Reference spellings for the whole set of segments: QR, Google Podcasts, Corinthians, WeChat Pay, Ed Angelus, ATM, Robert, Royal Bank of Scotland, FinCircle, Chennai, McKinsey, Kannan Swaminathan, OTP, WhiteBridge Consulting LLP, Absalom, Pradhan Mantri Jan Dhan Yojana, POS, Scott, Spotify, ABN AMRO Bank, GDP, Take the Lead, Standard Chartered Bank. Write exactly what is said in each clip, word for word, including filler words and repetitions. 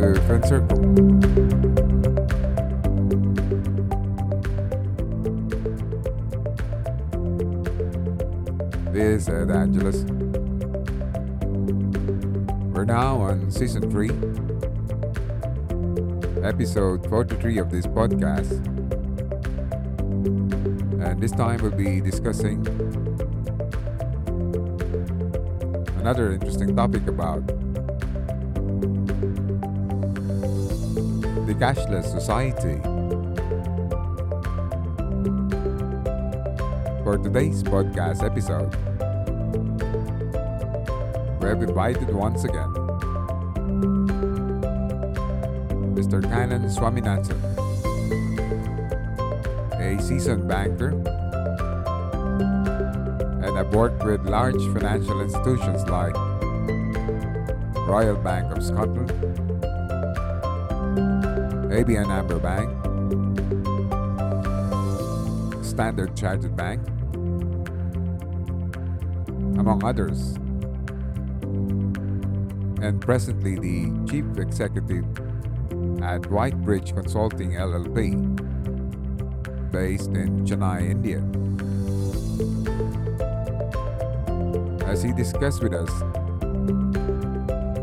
to FinCircle. This is Ed Angelus. We're now on Season three, Episode forty-three of this podcast. And this time we'll be discussing another interesting topic about the cashless society. For today's podcast episode, we have invited once again Mister Kannan Swaminathan, a seasoned banker, and I've worked with large financial institutions like Royal Bank of Scotland, A B N AMRO Bank, Standard Chartered Bank, among others, and presently the Chief Executive at WhiteBridge Consulting L L P, based in Chennai, India. As he discussed with us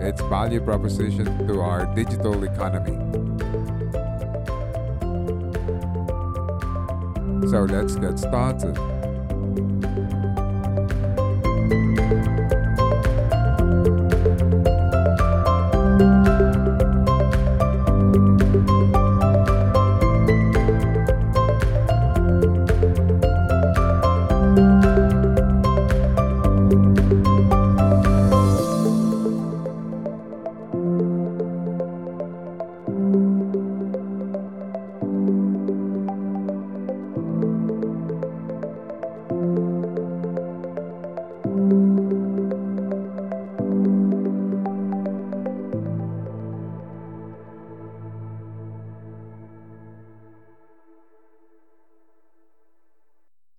its value proposition to our digital economy. So let's get started.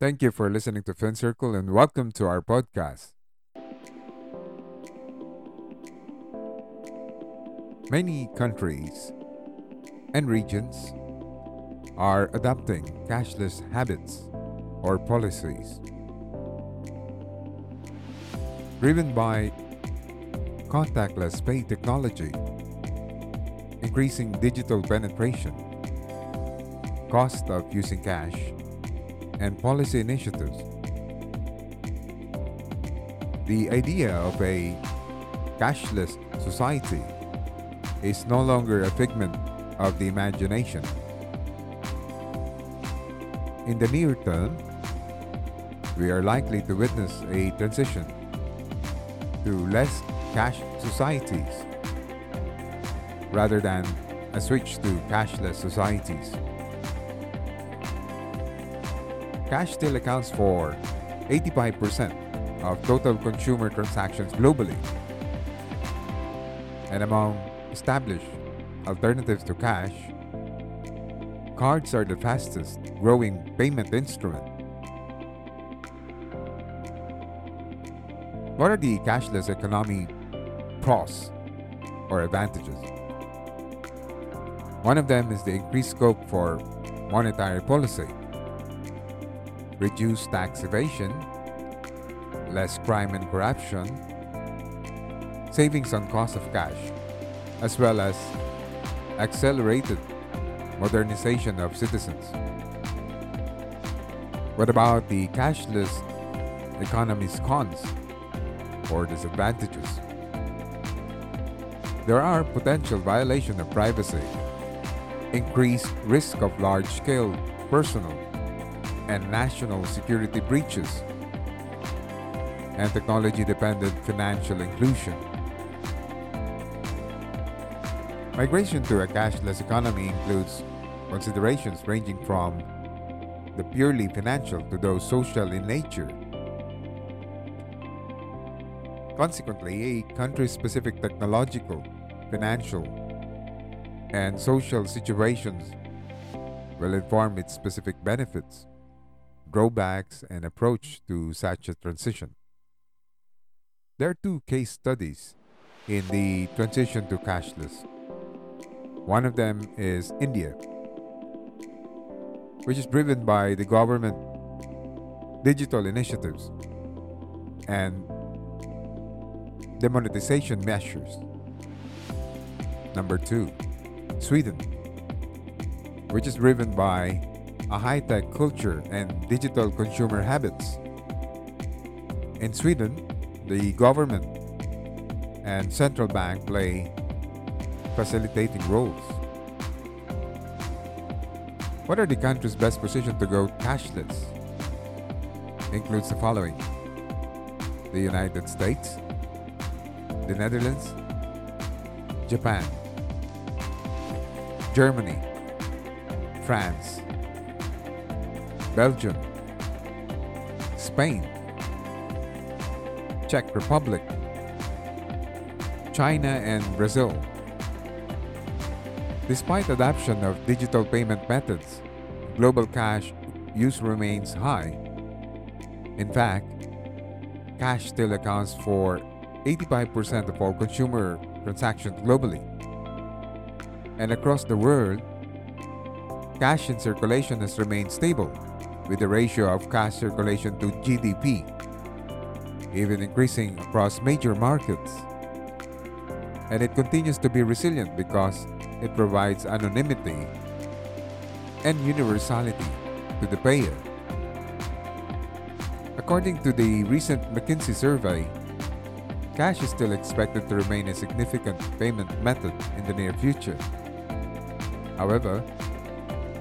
Thank you for listening to FinCircle and welcome to our podcast. Many countries and regions are adopting cashless habits or policies, driven by contactless pay technology, increasing digital penetration, cost of using cash, and policy initiatives. The idea of a cashless society is no longer a figment of the imagination. In the near term, we are likely to witness a transition to less cash societies rather than a switch to cashless societies. Cash still accounts for eighty-five percent of total consumer transactions globally. And among established alternatives to cash, cards are the fastest growing payment instrument. What are the cashless economy pros or advantages? One of them is the increased scope for monetary policy, reduced tax evasion, less crime and corruption, savings on cost of cash, as well as accelerated modernization of citizens. What about the cashless economy's cons or disadvantages? There are potential violations of privacy, increased risk of large-scale personal and national security breaches, and technology-dependent financial inclusion. Migration to a cashless economy includes considerations ranging from the purely financial to those social in nature. Consequently, a country-specific technological, financial, and social situations will inform its specific benefits, drawbacks, and approach to such a transition. There are two case studies in the transition to cashless. One of them is India, which is driven by the government digital initiatives and demonetization measures. Number two, Sweden, which is driven by a high-tech culture and digital consumer habits. In Sweden, the government and central bank play facilitating roles. What are the countries best positioned to go cashless? Includes the following: the United States, the Netherlands, Japan, Germany, France, Belgium, Spain, Czech Republic, China, and Brazil. Despite adoption of digital payment methods, global cash use remains high. In fact, cash still accounts for eighty-five percent of all consumer transactions globally. And across the world, cash in circulation has remained stable, with the ratio of cash circulation to G D P even increasing across major markets. And it continues to be resilient because it provides anonymity and universality to the payer. According to the recent McKinsey survey, cash is still expected to remain a significant payment method in the near future. However,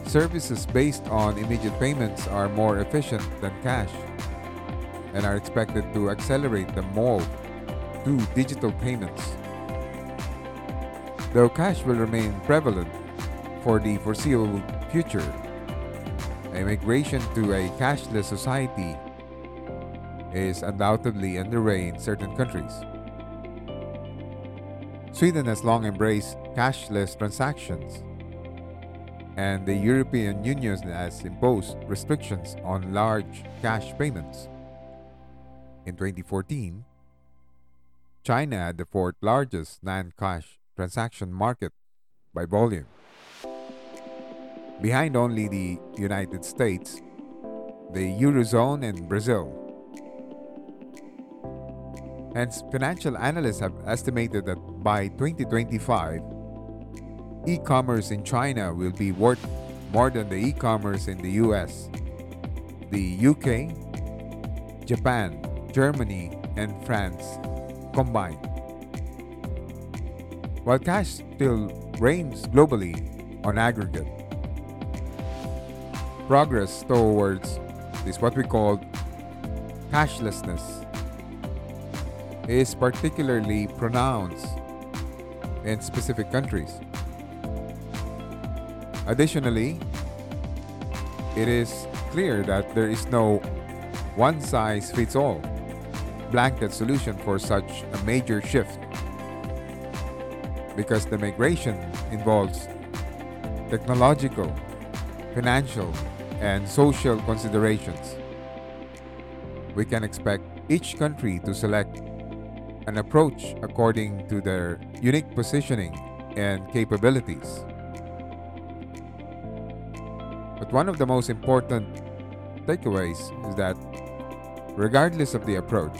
services based on immediate payments are more efficient than cash and are expected to accelerate the move to digital payments. Though cash will remain prevalent for the foreseeable future, a migration to a cashless society is undoubtedly underway in certain countries. Sweden has long embraced cashless transactions, and the European Union has imposed restrictions on large cash payments. In twenty fourteen, China had the fourth largest non-cash transaction market by volume, behind only the United States, the Eurozone, and Brazil. Hence, financial analysts have estimated that by twenty twenty-five, e-commerce in China will be worth more than the e-commerce in the U S, the U K, Japan, Germany, and France combined. While cash still reigns globally on aggregate, progress towards this what we call cashlessness is particularly pronounced in specific countries. Additionally, it is clear that there is no one-size-fits-all blanket solution for such a major shift, because the migration involves technological, financial, and social considerations. We can expect each country to select an approach according to their unique positioning and capabilities. But one of the most important takeaways is that, regardless of the approach,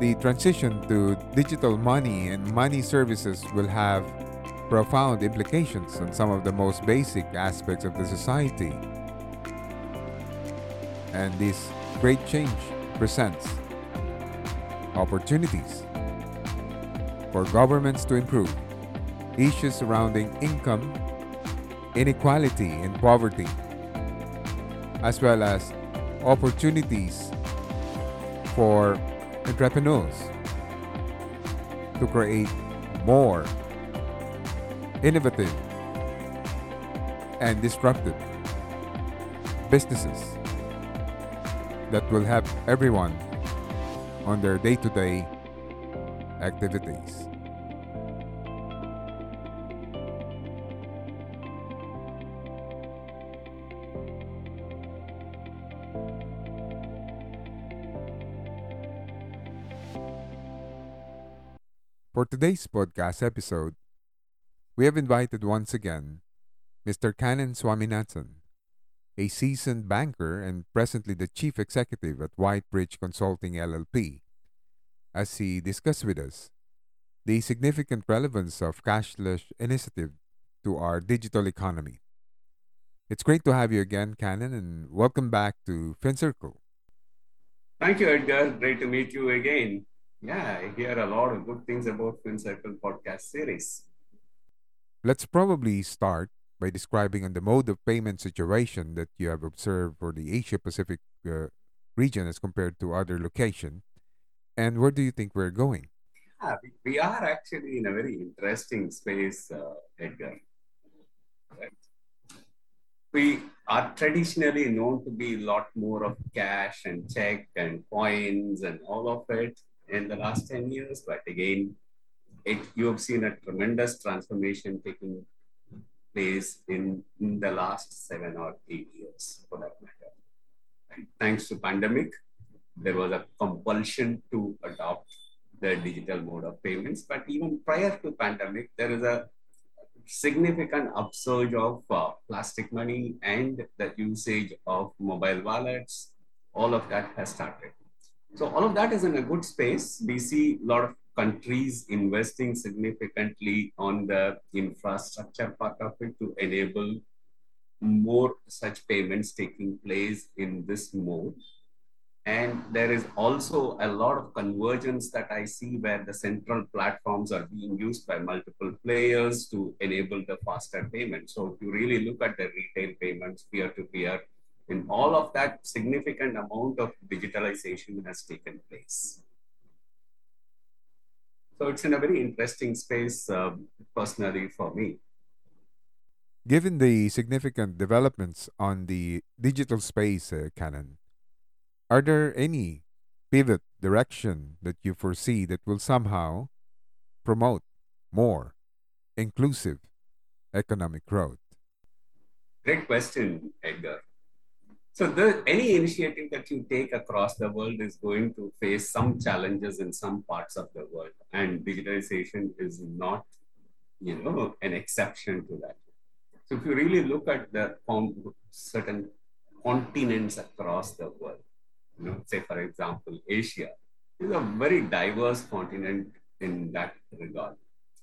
the transition to digital money and money services will have profound implications on some of the most basic aspects of the society. And this great change presents opportunities for governments to improve issues surrounding income, inequality, and poverty, as well as opportunities for entrepreneurs to create more innovative and disruptive businesses that will help everyone on their day-to-day activities. For today's podcast episode, We have invited once again Mister Kannan Swaminathan, a seasoned banker and presently the chief executive at WhiteBridge Consulting L L P, as he discussed with us the significant relevance of cashless initiative to our digital economy. It's great to have you again, Kannan, and welcome back to FinCircle. Thank you, Edgar. Great to meet you again. Yeah, I hear a lot of good things about FinCircle podcast series. Let's probably start by describing on the mode of payment situation that you have observed for the Asia-Pacific uh, region as compared to other location, and where do you think we're going? Yeah, we, we are actually in a very interesting space, uh, Edgar. Right? We are traditionally known to be a lot more of cash and check and coins and all of it in the last ten years, but again, It, you have seen a tremendous transformation taking place in, in the last seven or eight years, for that matter. And thanks to pandemic, there was a compulsion to adopt the digital mode of payments. But even prior to pandemic, there is a significant upsurge of uh, plastic money and the usage of mobile wallets. All of that has started. So all of that is in a good space. We see a lot of countries investing significantly on the infrastructure part of it to enable more such payments taking place in this mode. And there is also a lot of convergence that I see where the central platforms are being used by multiple players to enable the faster payment. So if you really look at the retail payments, peer-to-peer, in all of that, significant amount of digitalization has taken place. So it's in a very interesting space, uh, personally, for me. Given the significant developments on the digital space, uh, Kannan, are there any pivot direction that you foresee that will somehow promote more inclusive economic growth? Great question, Edgar. So the, any initiative that you take across the world is going to face some challenges in some parts of the world, and digitalization is not, you know, an exception to that. So if you really look at the um, certain continents across the world, you know, say for example, Asia is a very diverse continent in that regard.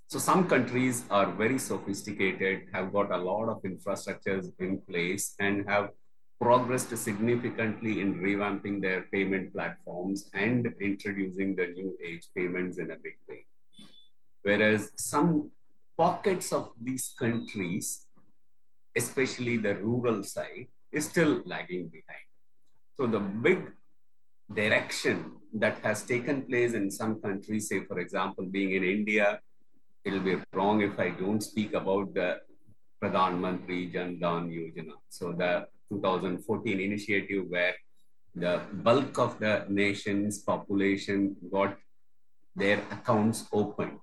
So some countries are very sophisticated, have got a lot of infrastructures in place, and have progressed significantly in revamping their payment platforms and introducing the new age payments in a big way. Whereas some pockets of these countries, especially the rural side, is still lagging behind. So the big direction that has taken place in some countries, say for example, being in India, it'll be wrong if I don't speak about the Pradhan Mantri Jan Dhan Yojana. So the twenty fourteen initiative where the bulk of the nation's population got their accounts opened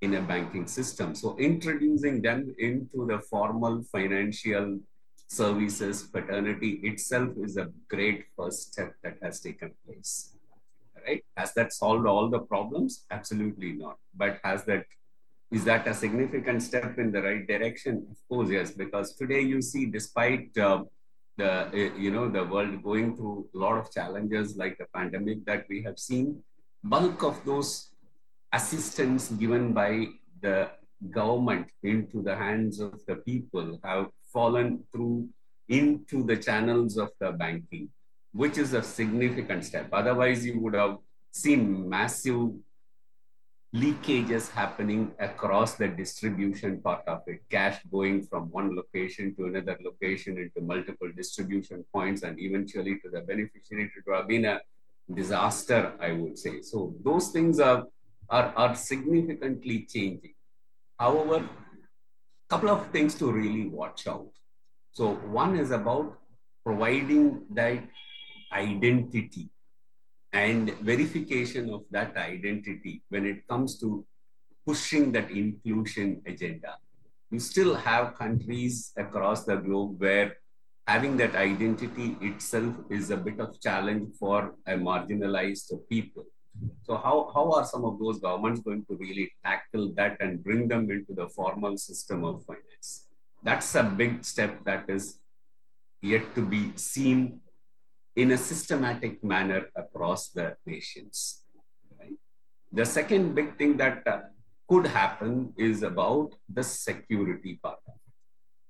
in a banking system. So introducing them into the formal financial services fraternity itself is a great first step that has taken place. Right? Has that solved all the problems? Absolutely not. But has that Is that a significant step in the right direction? Of course, yes, because today you see, despite uh, the you know the world going through a lot of challenges like the pandemic that we have seen, bulk of those assistance given by the government into the hands of the people have fallen through into the channels of the banking, which is a significant step. Otherwise, you would have seen massive leakages happening across the distribution part of it, cash going from one location to another location into multiple distribution points and eventually to the beneficiary. It would have been a disaster, I would say. So those things are, are, are significantly changing. However, a couple of things to really watch out. So one is about providing that identity and verification of that identity when it comes to pushing that inclusion agenda. You still have countries across the globe where having that identity itself is a bit of challenge for a marginalized people. So how, how are some of those governments going to really tackle that and bring them into the formal system of finance? That's a big step that is yet to be seen in a systematic manner across the nations. Right? The second big thing that uh, could happen is about the security part.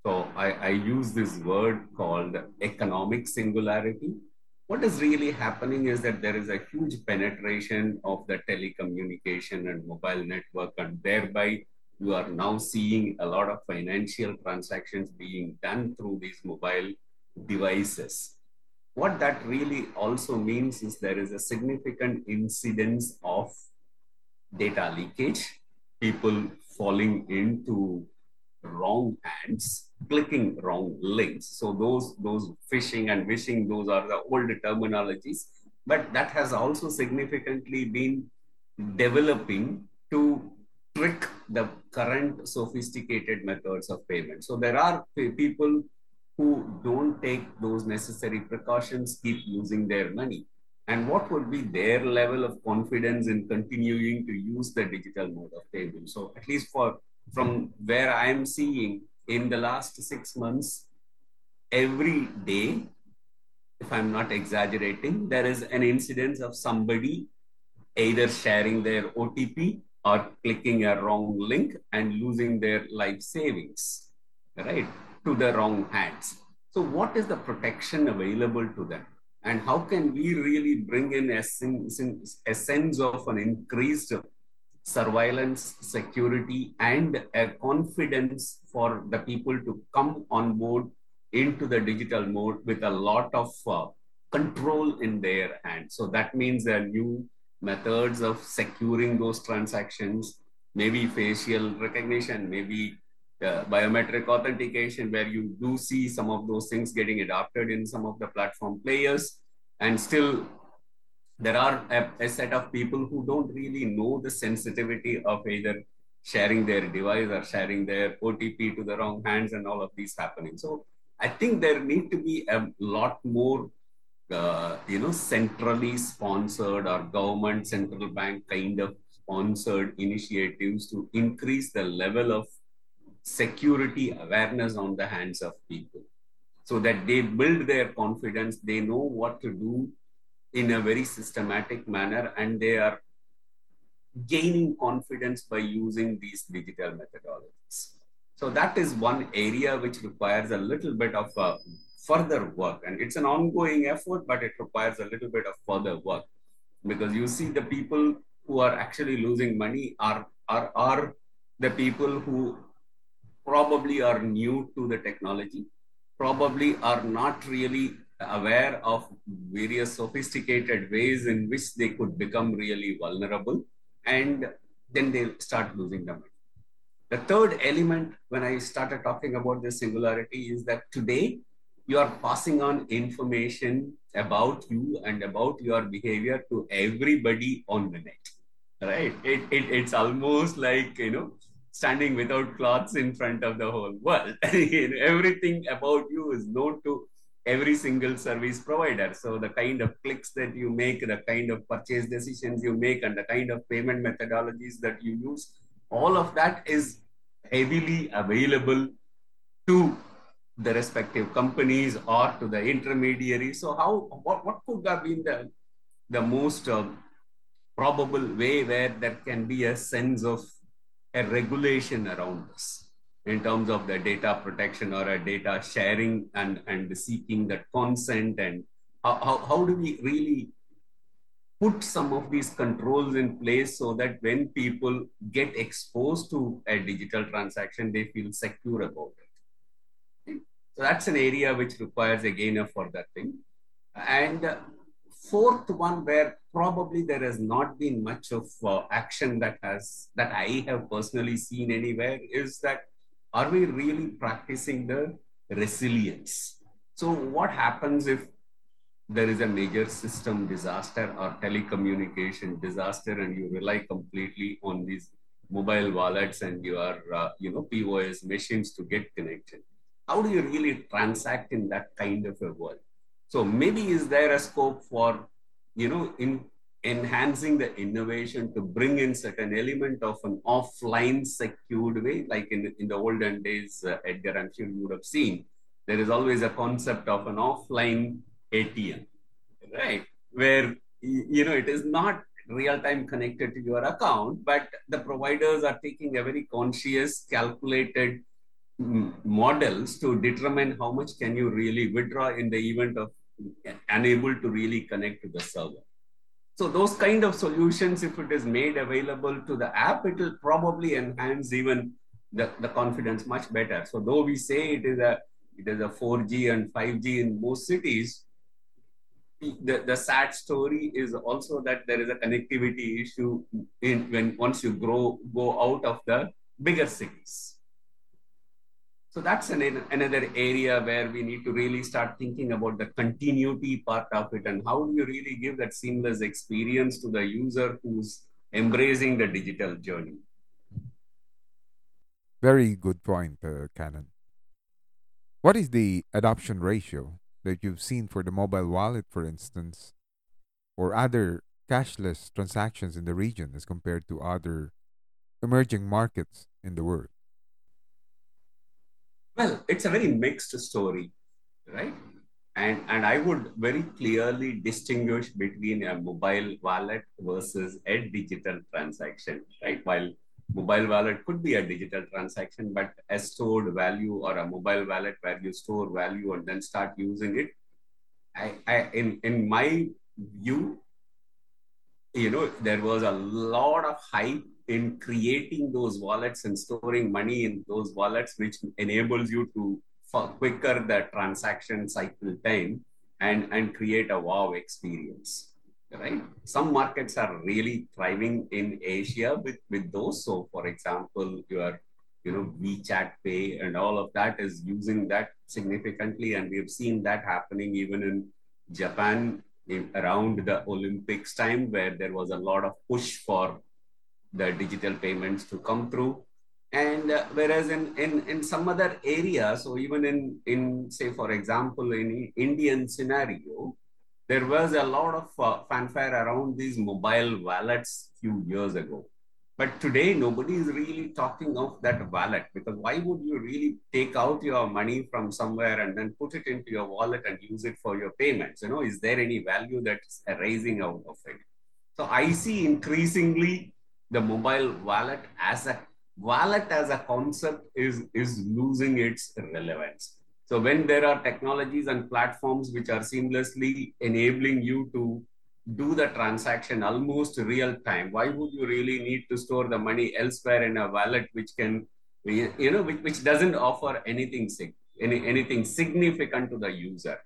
So I, I use this word called economic singularity. What is really happening is that there is a huge penetration of the telecommunication and mobile network, and thereby you are now seeing a lot of financial transactions being done through these mobile devices. What that really also means is there is a significant incidence of data leakage, people falling into wrong hands, clicking wrong links. So those, those phishing and wishing, those are the old terminologies, but that has also significantly been developing to trick the current sophisticated methods of payment. So there are people who don't take those necessary precautions, keep losing their money. And what would be their level of confidence in continuing to use the digital mode of payment? So at least for from where I am seeing in the last six months, every day, if I'm not exaggerating, there is an incidence of somebody either sharing their O T P or clicking a wrong link and losing their life savings, right, to the wrong hands. So what is the protection available to them? And how can we really bring in a, sen- a sense of an increased surveillance, security, and a confidence for the people to come on board into the digital mode with a lot of uh, control in their hands? So that means there are new methods of securing those transactions, maybe facial recognition, maybe uh, biometric authentication, where you do see some of those things getting adopted in some of the platform players. And still, there are a, a set of people who don't really know the sensitivity of either sharing their device or sharing their O T P to the wrong hands and all of these happening. So I think there need to be a lot more, uh, you know, centrally sponsored or government central bank kind of sponsored initiatives to increase the level of security awareness on the hands of people so that they build their confidence, they know what to do in a very systematic manner, and they are gaining confidence by using these digital methodologies. So that is one area which requires a little bit of uh, further work, and it's an ongoing effort, but it requires a little bit of further work, because you see the people who are actually losing money are, are, are the people who probably are new to the technology, probably are not really aware of various sophisticated ways in which they could become really vulnerable, and then they start losing the money. The third element, when I started talking about this singularity, is that today you are passing on information about you and about your behavior to everybody on the net, right? It, it, it's almost like, you know, standing without clothes in front of the whole world. Everything about you is known to every single service provider. So the kind of clicks that you make, the kind of purchase decisions you make, and the kind of payment methodologies that you use, all of that is heavily available to the respective companies or to the intermediaries. So how what, what could have been the, the most uh, probable way where there can be a sense of a regulation around this, in terms of the data protection or a data sharing and, and seeking that consent, and how, how, how do we really put some of these controls in place so that when people get exposed to a digital transaction, they feel secure about it. Okay? So that's an area which requires again a further thing. And fourth one, where probably there has not been much of uh, action that has, that I have personally seen anywhere, is that are we really practicing the resilience? So what happens if there is a major system disaster or telecommunication disaster and you rely completely on these mobile wallets and your uh, you know, P O S machines to get connected? How do you really transact in that kind of a world? So maybe is there a scope for, you know, in enhancing the innovation to bring in certain element of an offline secured way, like in, in the olden days, uh, Edgar, I'm sure you would have seen, there is always a concept of an offline A T M, right? Where, you know, it is not real-time connected to your account, but the providers are taking a very conscious, calculated models to determine how much can you really withdraw in the event of unable to really connect to the server. So those kind of solutions, if it is made available to the app, it will probably enhance even the, the confidence much better. So though we say it is a it is a four G and five G in most cities, the, the sad story is also that there is a connectivity issue in when once you grow go out of the bigger cities. So that's an, another area where we need to really start thinking about the continuity part of it and how do you really give that seamless experience to the user who's embracing the digital journey. Very good point, uh, Kannan. What is the adoption ratio that you've seen for the mobile wallet, for instance, or other cashless transactions in the region as compared to other emerging markets in the world? Well, it's a very mixed story, right? And and I would very clearly distinguish between a mobile wallet versus a digital transaction, right? While mobile wallet could be a digital transaction, but a stored value or a mobile wallet where you store value and then start using it, I, I in, in my view, you know, there was a lot of hype in creating those wallets and storing money in those wallets, which enables you to for quicker the transaction cycle time and, and create a wow experience, right? Some markets are really thriving in Asia with, with those. So for example, your, you know, WeChat Pay and all of that is using that significantly. And we've seen that happening even in Japan in, around the Olympics time, where there was a lot of push for the digital payments to come through. And uh, whereas in, in, in some other area, so even in, in say, for example, in Indian scenario, there was a lot of uh, fanfare around these mobile wallets few years ago. But today, nobody is really talking of that wallet, because why would you really take out your money from somewhere and then put it into your wallet and use it for your payments? You know, is there any value that's arising out of it? So I see increasingly the mobile wallet as a wallet as a concept is, is losing its relevance. So when there are technologies and platforms which are seamlessly enabling you to do the transaction almost real time, why would you really need to store the money elsewhere in a wallet which can, you know, which, which doesn't offer anything sig- any, anything significant to the user?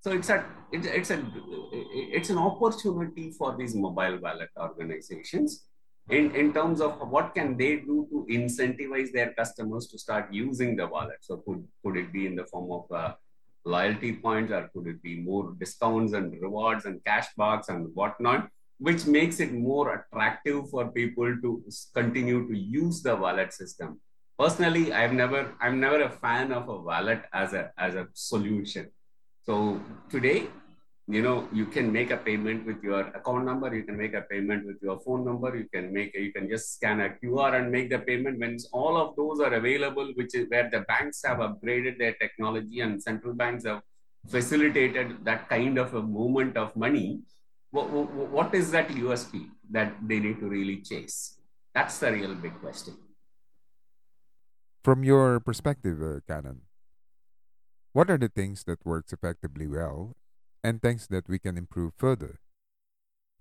So it's a it's, it's a it's an opportunity for these mobile wallet organizations. In, in terms of what can they do to incentivize their customers to start using the wallet. So could, could it be in the form of uh, loyalty points, or could it be more discounts and rewards and cash backs and whatnot, which makes it more attractive for people to continue to use the wallet system. Personally, I've never, I'm never a fan of a wallet as a, as a solution. So today, you know, you can make a payment with your account number, you can make a payment with your phone number, you can make, you can just scan a Q R and make the payment. When all of those are available, which is where the banks have upgraded their technology and central banks have facilitated that kind of a movement of money, what, what, what is that U S P that they need to really chase? That's the real big question. From your perspective, uh, Kannan, what are the things that works effectively well and things that we can improve further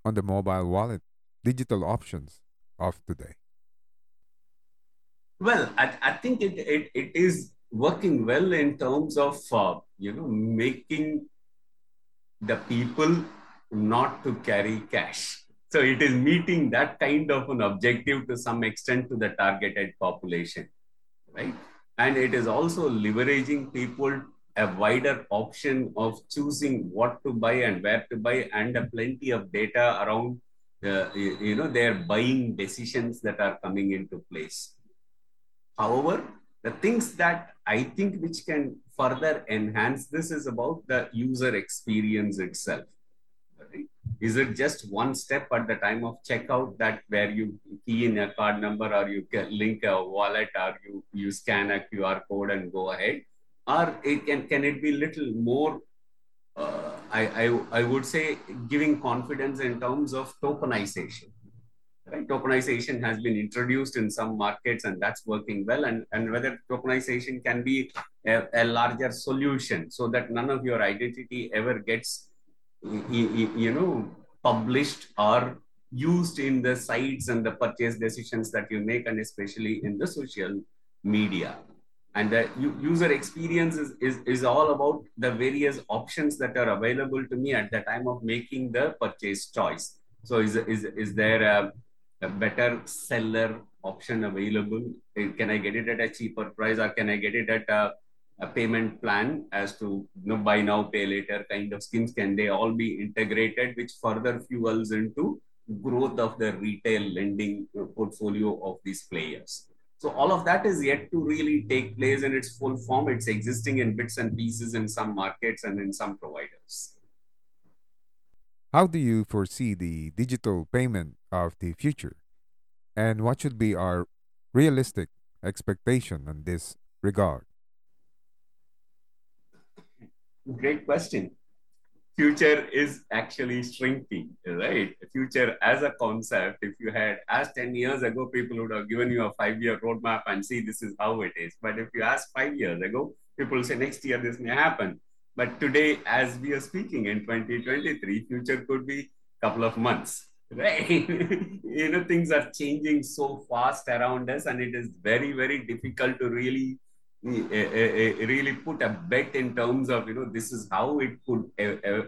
on the mobile wallet digital options of today? Well, I, I think it, it it is working well in terms of, uh, you know, making the people not to carry cash. So it is meeting that kind of an objective to some extent to the targeted population, right? And it is also leveraging people a wider option of choosing what to buy and where to buy, and a plenty of data around, uh, you, you know, their buying decisions that are coming into place. However, the things that I think which can further enhance this is about the user experience itself. Right? Is it just one step at the time of checkout that where you key in a card number or you link a wallet or you, you scan a Q R code and go ahead? Or it can, can it be little more, uh, I, I, I would say, giving confidence in terms of tokenization? Right? Tokenization has been introduced in some markets and that's working well. And, and whether tokenization can be a, a larger solution so that none of your identity ever gets, you know, published or used in the sites and the purchase decisions that you make, and especially in the social media. And the user experience is, is, is all about the various options that are available to me at the time of making the purchase choice. So is, is, is there a, a better seller option available? Can I get it at a cheaper price, or can I get it at a, a payment plan as to, you know, buy now, pay later kind of schemes? Can they all be integrated, which further fuels into growth of the retail lending portfolio of these players? So all of that is yet to really take place in its full form. It's existing in bits and pieces in some markets and in some providers. How do you foresee the digital payment of the future? And what should be our realistic expectation in this regard? Great question. Future is actually shrinking, right? Future as a concept, if you had asked ten years ago, people would have given you a five-year roadmap and see this is how it is. But if you ask five years ago, people say next year this may happen. But today, as we are speaking in twenty twenty-three, future could be a couple of months, right? You know, things are changing so fast around us, and it is very, very difficult to really really put a bet in terms of, you know, this is how it could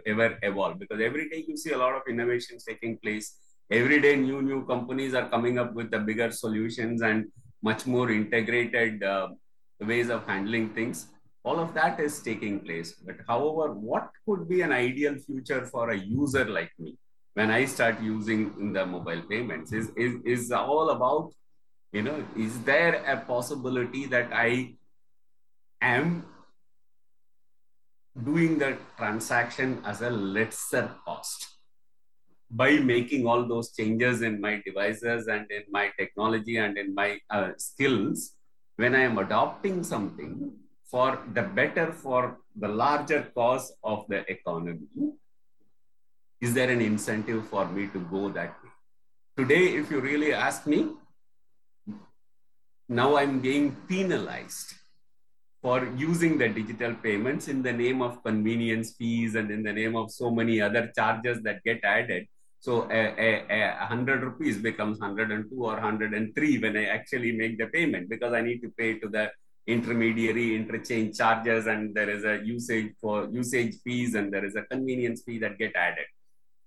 ever evolve, because every day you see a lot of innovations taking place. Every day new new companies are coming up with the bigger solutions and much more integrated uh, ways of handling things. All of that is taking place. But however, what could be an ideal future for a user like me when I start using the mobile payments is is, is all about, you know, is there a possibility that I am doing the transaction as a lesser cost by making all those changes in my devices and in my technology and in my uh, skills when I am adopting something for the better, for the larger cause of the economy? Is there an incentive for me to go that way? Today, if you really ask me, now I'm being penalized for using the digital payments in the name of convenience fees and in the name of so many other charges that get added. So a, a, a hundred rupees becomes one hundred two or one hundred three when I actually make the payment, because I need to pay to the intermediary interchange charges, and there is a usage for usage fees, and there is a convenience fee that get added.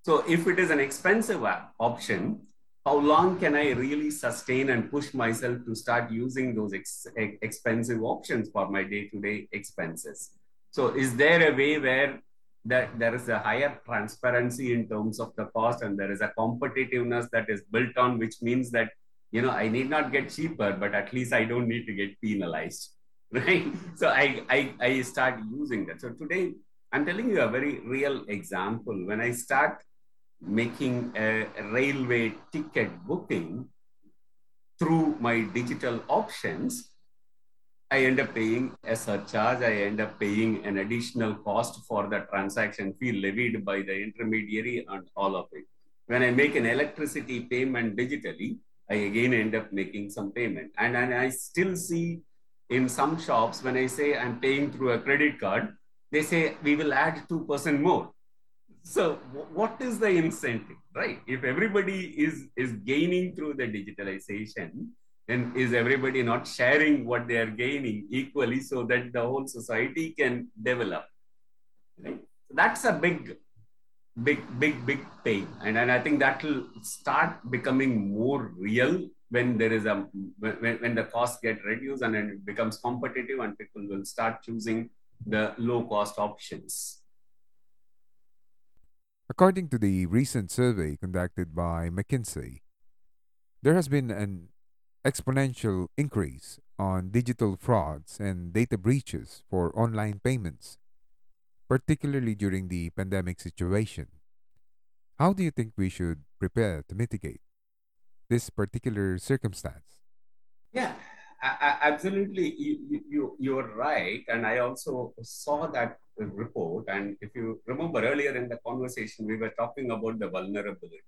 So if it is an expensive option, how long can I really sustain and push myself to start using those ex- expensive options for my day-to-day expenses? So is there a way where that there is a higher transparency in terms of the cost, and there is a competitiveness that is built on, which means that, you know, I need not get cheaper, but at least I don't need to get penalized, right? So I, I, I start using that. So today, I'm telling you a very real example. When I start making a railway ticket booking through my digital options, I end up paying a surcharge, I end up paying an additional cost for the transaction fee levied by the intermediary and all of it. When I make an electricity payment digitally, I again end up making some payment. And, and I still see in some shops, when I say I'm paying through a credit card, they say we will add two percent more. So what is the incentive, right? If everybody is, is gaining through the digitalization, then is everybody not sharing what they are gaining equally so that the whole society can develop, right? That's a big, big, big, big thing. And, and I think that will start becoming more real when there is a, when, when the costs get reduced and it becomes competitive, and people will start choosing the low cost options. According to the recent survey conducted by McKinsey, there has been an exponential increase on digital frauds and data breaches for online payments, particularly during the pandemic situation. How do you think we should prepare to mitigate this particular circumstance? Yeah, I, I, absolutely. You, you, you're right. And I also saw that report. And if you remember earlier in the conversation, we were talking about the vulnerability,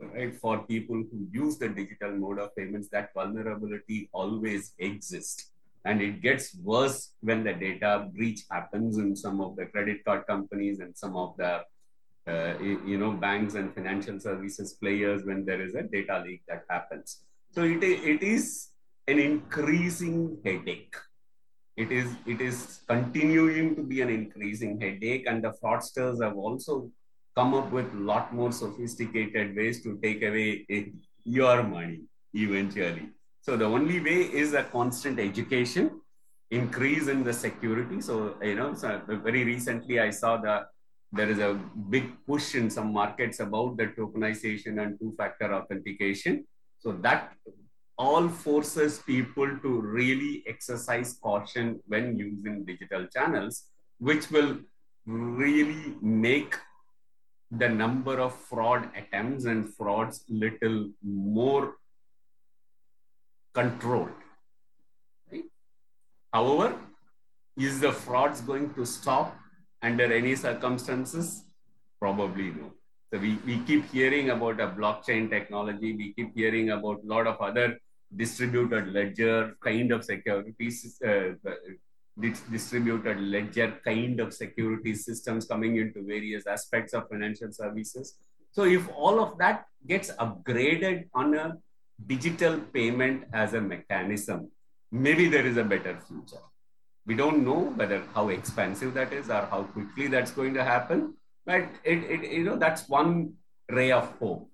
right? For people who use the digital mode of payments, that vulnerability always exists. And it gets worse when the data breach happens in some of the credit card companies and some of the Uh, you know, banks and financial services players when there is a data leak that happens. So it, it is an increasing headache. It is, it is continuing to be an increasing headache, and the fraudsters have also come up with a lot more sophisticated ways to take away your money eventually. So the only way is a constant education, increase in the security. So, you know, so very recently I saw the there is a big push in some markets about the tokenization and two-factor authentication. So that all forces people to really exercise caution when using digital channels, which will really make the number of fraud attempts and frauds little more controlled. Right? However, is the frauds going to stop under any circumstances? Probably no. So we, we keep hearing about a blockchain technology. We keep hearing about a lot of other distributed ledger kind of securities, uh, distributed ledger kind of security systems coming into various aspects of financial services. So if all of that gets upgraded on a digital payment as a mechanism, maybe there is a better future. We don't know whether how expensive that is or how quickly that's going to happen, but it, it you know that's one ray of hope.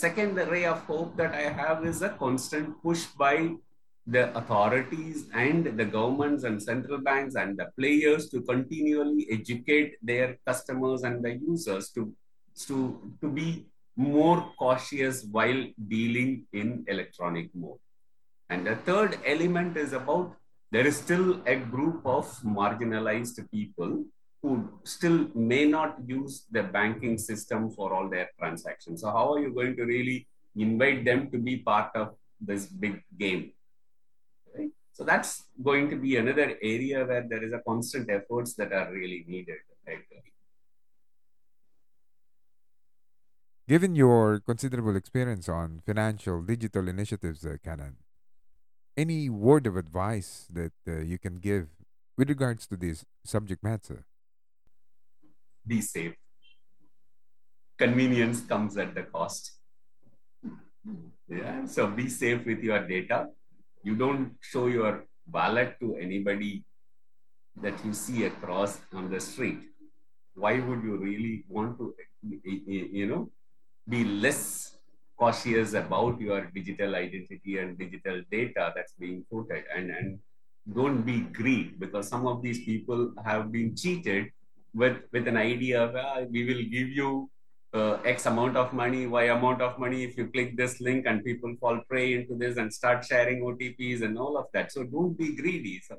Second ray of hope that I have is a constant push by the authorities and the governments and central banks and the players to continually educate their customers and the users to, to, to be more cautious while dealing in electronic mode. And the third element is about there is still a group of marginalized people who still may not use the banking system for all their transactions. So how are you going to really invite them to be part of this big game? Right? So that's going to be another area where there is a constant efforts that are really needed. Right? Given your considerable experience on financial digital initiatives, uh, Kannan, any word of advice that uh, you can give with regards to this subject matter? Be safe. Convenience comes at the cost. Yeah. So be safe with your data. You don't show your wallet to anybody that you see across on the street. Why would you really want to, you know, be less cautious about your digital identity and digital data that's being quoted, and, and don't be greedy, because some of these people have been cheated with, with an idea of, ah, we will give you uh, X amount of money, Y amount of money if you click this link, and people fall prey into this and start sharing O T Ps and all of that. So don't be greedy. So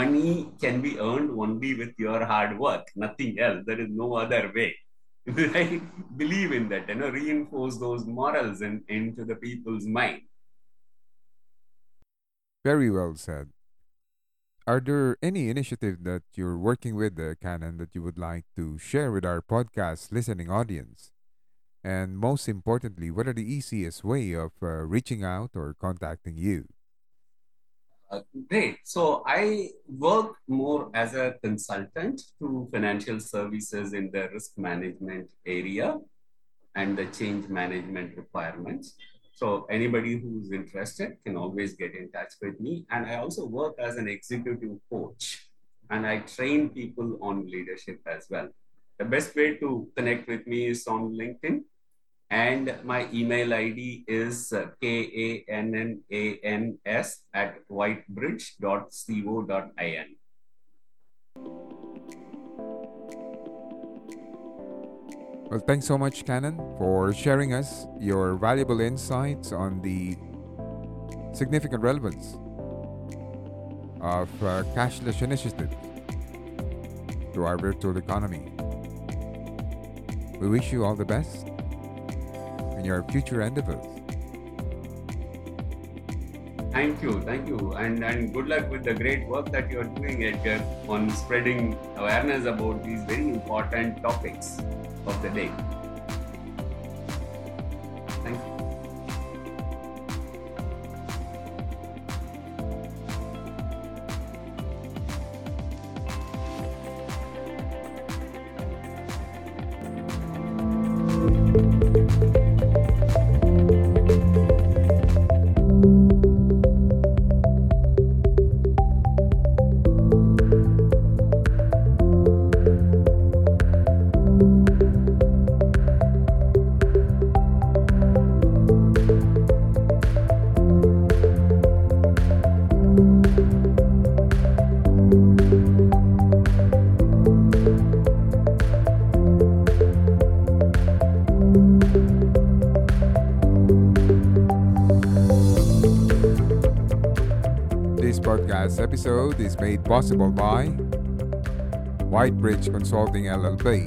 money can be earned only with your hard work, nothing else. There is no other way. Right? Believe in that, you know, reinforce those morals in, into the people's mind. Very well said. Are there any initiative that you're working with, uh, Kannan, that you would like to share with our podcast listening audience? And most importantly, what are the easiest way of uh, reaching out or contacting you? Uh, great. So I work more as a consultant to financial services in the risk management area and the change management requirements. So anybody who's interested can always get in touch with me. And I also work as an executive coach, and I train people on leadership as well. The best way to connect with me is on LinkedIn. And my email I D is K A N N A N S at whitebridge dot co dot in. Well, thanks so much, Kannan, for sharing us your valuable insights on the significant relevance of uh, cashless initiatives to our virtual economy. We wish you all the best in your future endeavors. Thank you, thank you, and, and good luck with the great work that you are doing at, uh, on spreading awareness about these very important topics of the day. Thank you. This episode is made possible by WhiteBridge Consulting L L P.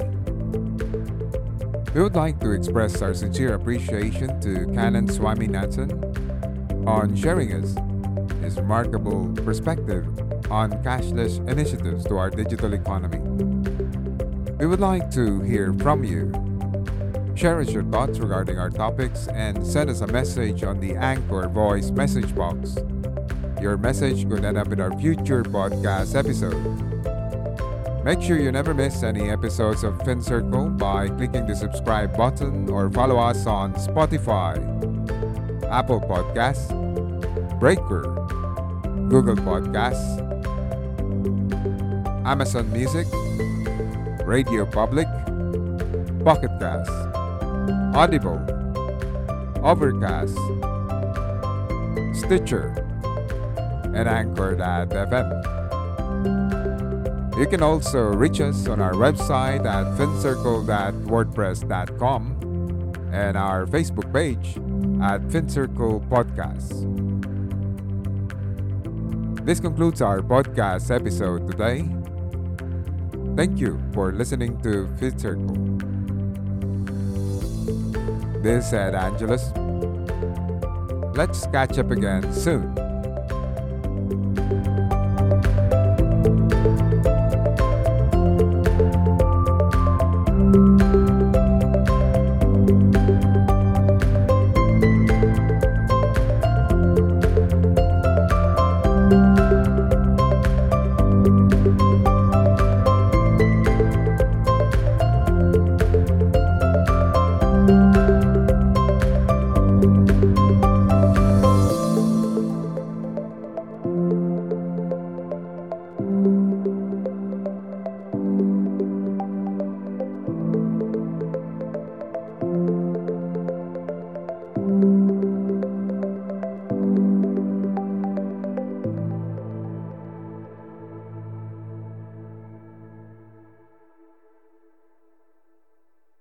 We would like to express our sincere appreciation to Kannan Swaminathan on sharing us his remarkable perspective on cashless initiatives to our digital economy. We would like to hear from you. Share us your thoughts regarding our topics and send us a message on the Anchor Voice message box. Your message could end up in our future podcast episode. Make sure you never miss any episodes of FinCircle by clicking the subscribe button or follow us on Spotify, Apple Podcasts, Breaker, Google Podcasts, Amazon Music, Radio Public, Pocket Cast, Audible, Overcast, Stitcher, and anchor dot f m. You can also reach us on our website at fincircle dot wordpress dot com and our Facebook page at FinCircle Podcast. This concludes our podcast episode today. Thank you for listening to FinCircle. This is Ed Angelus. Let's catch up again soon.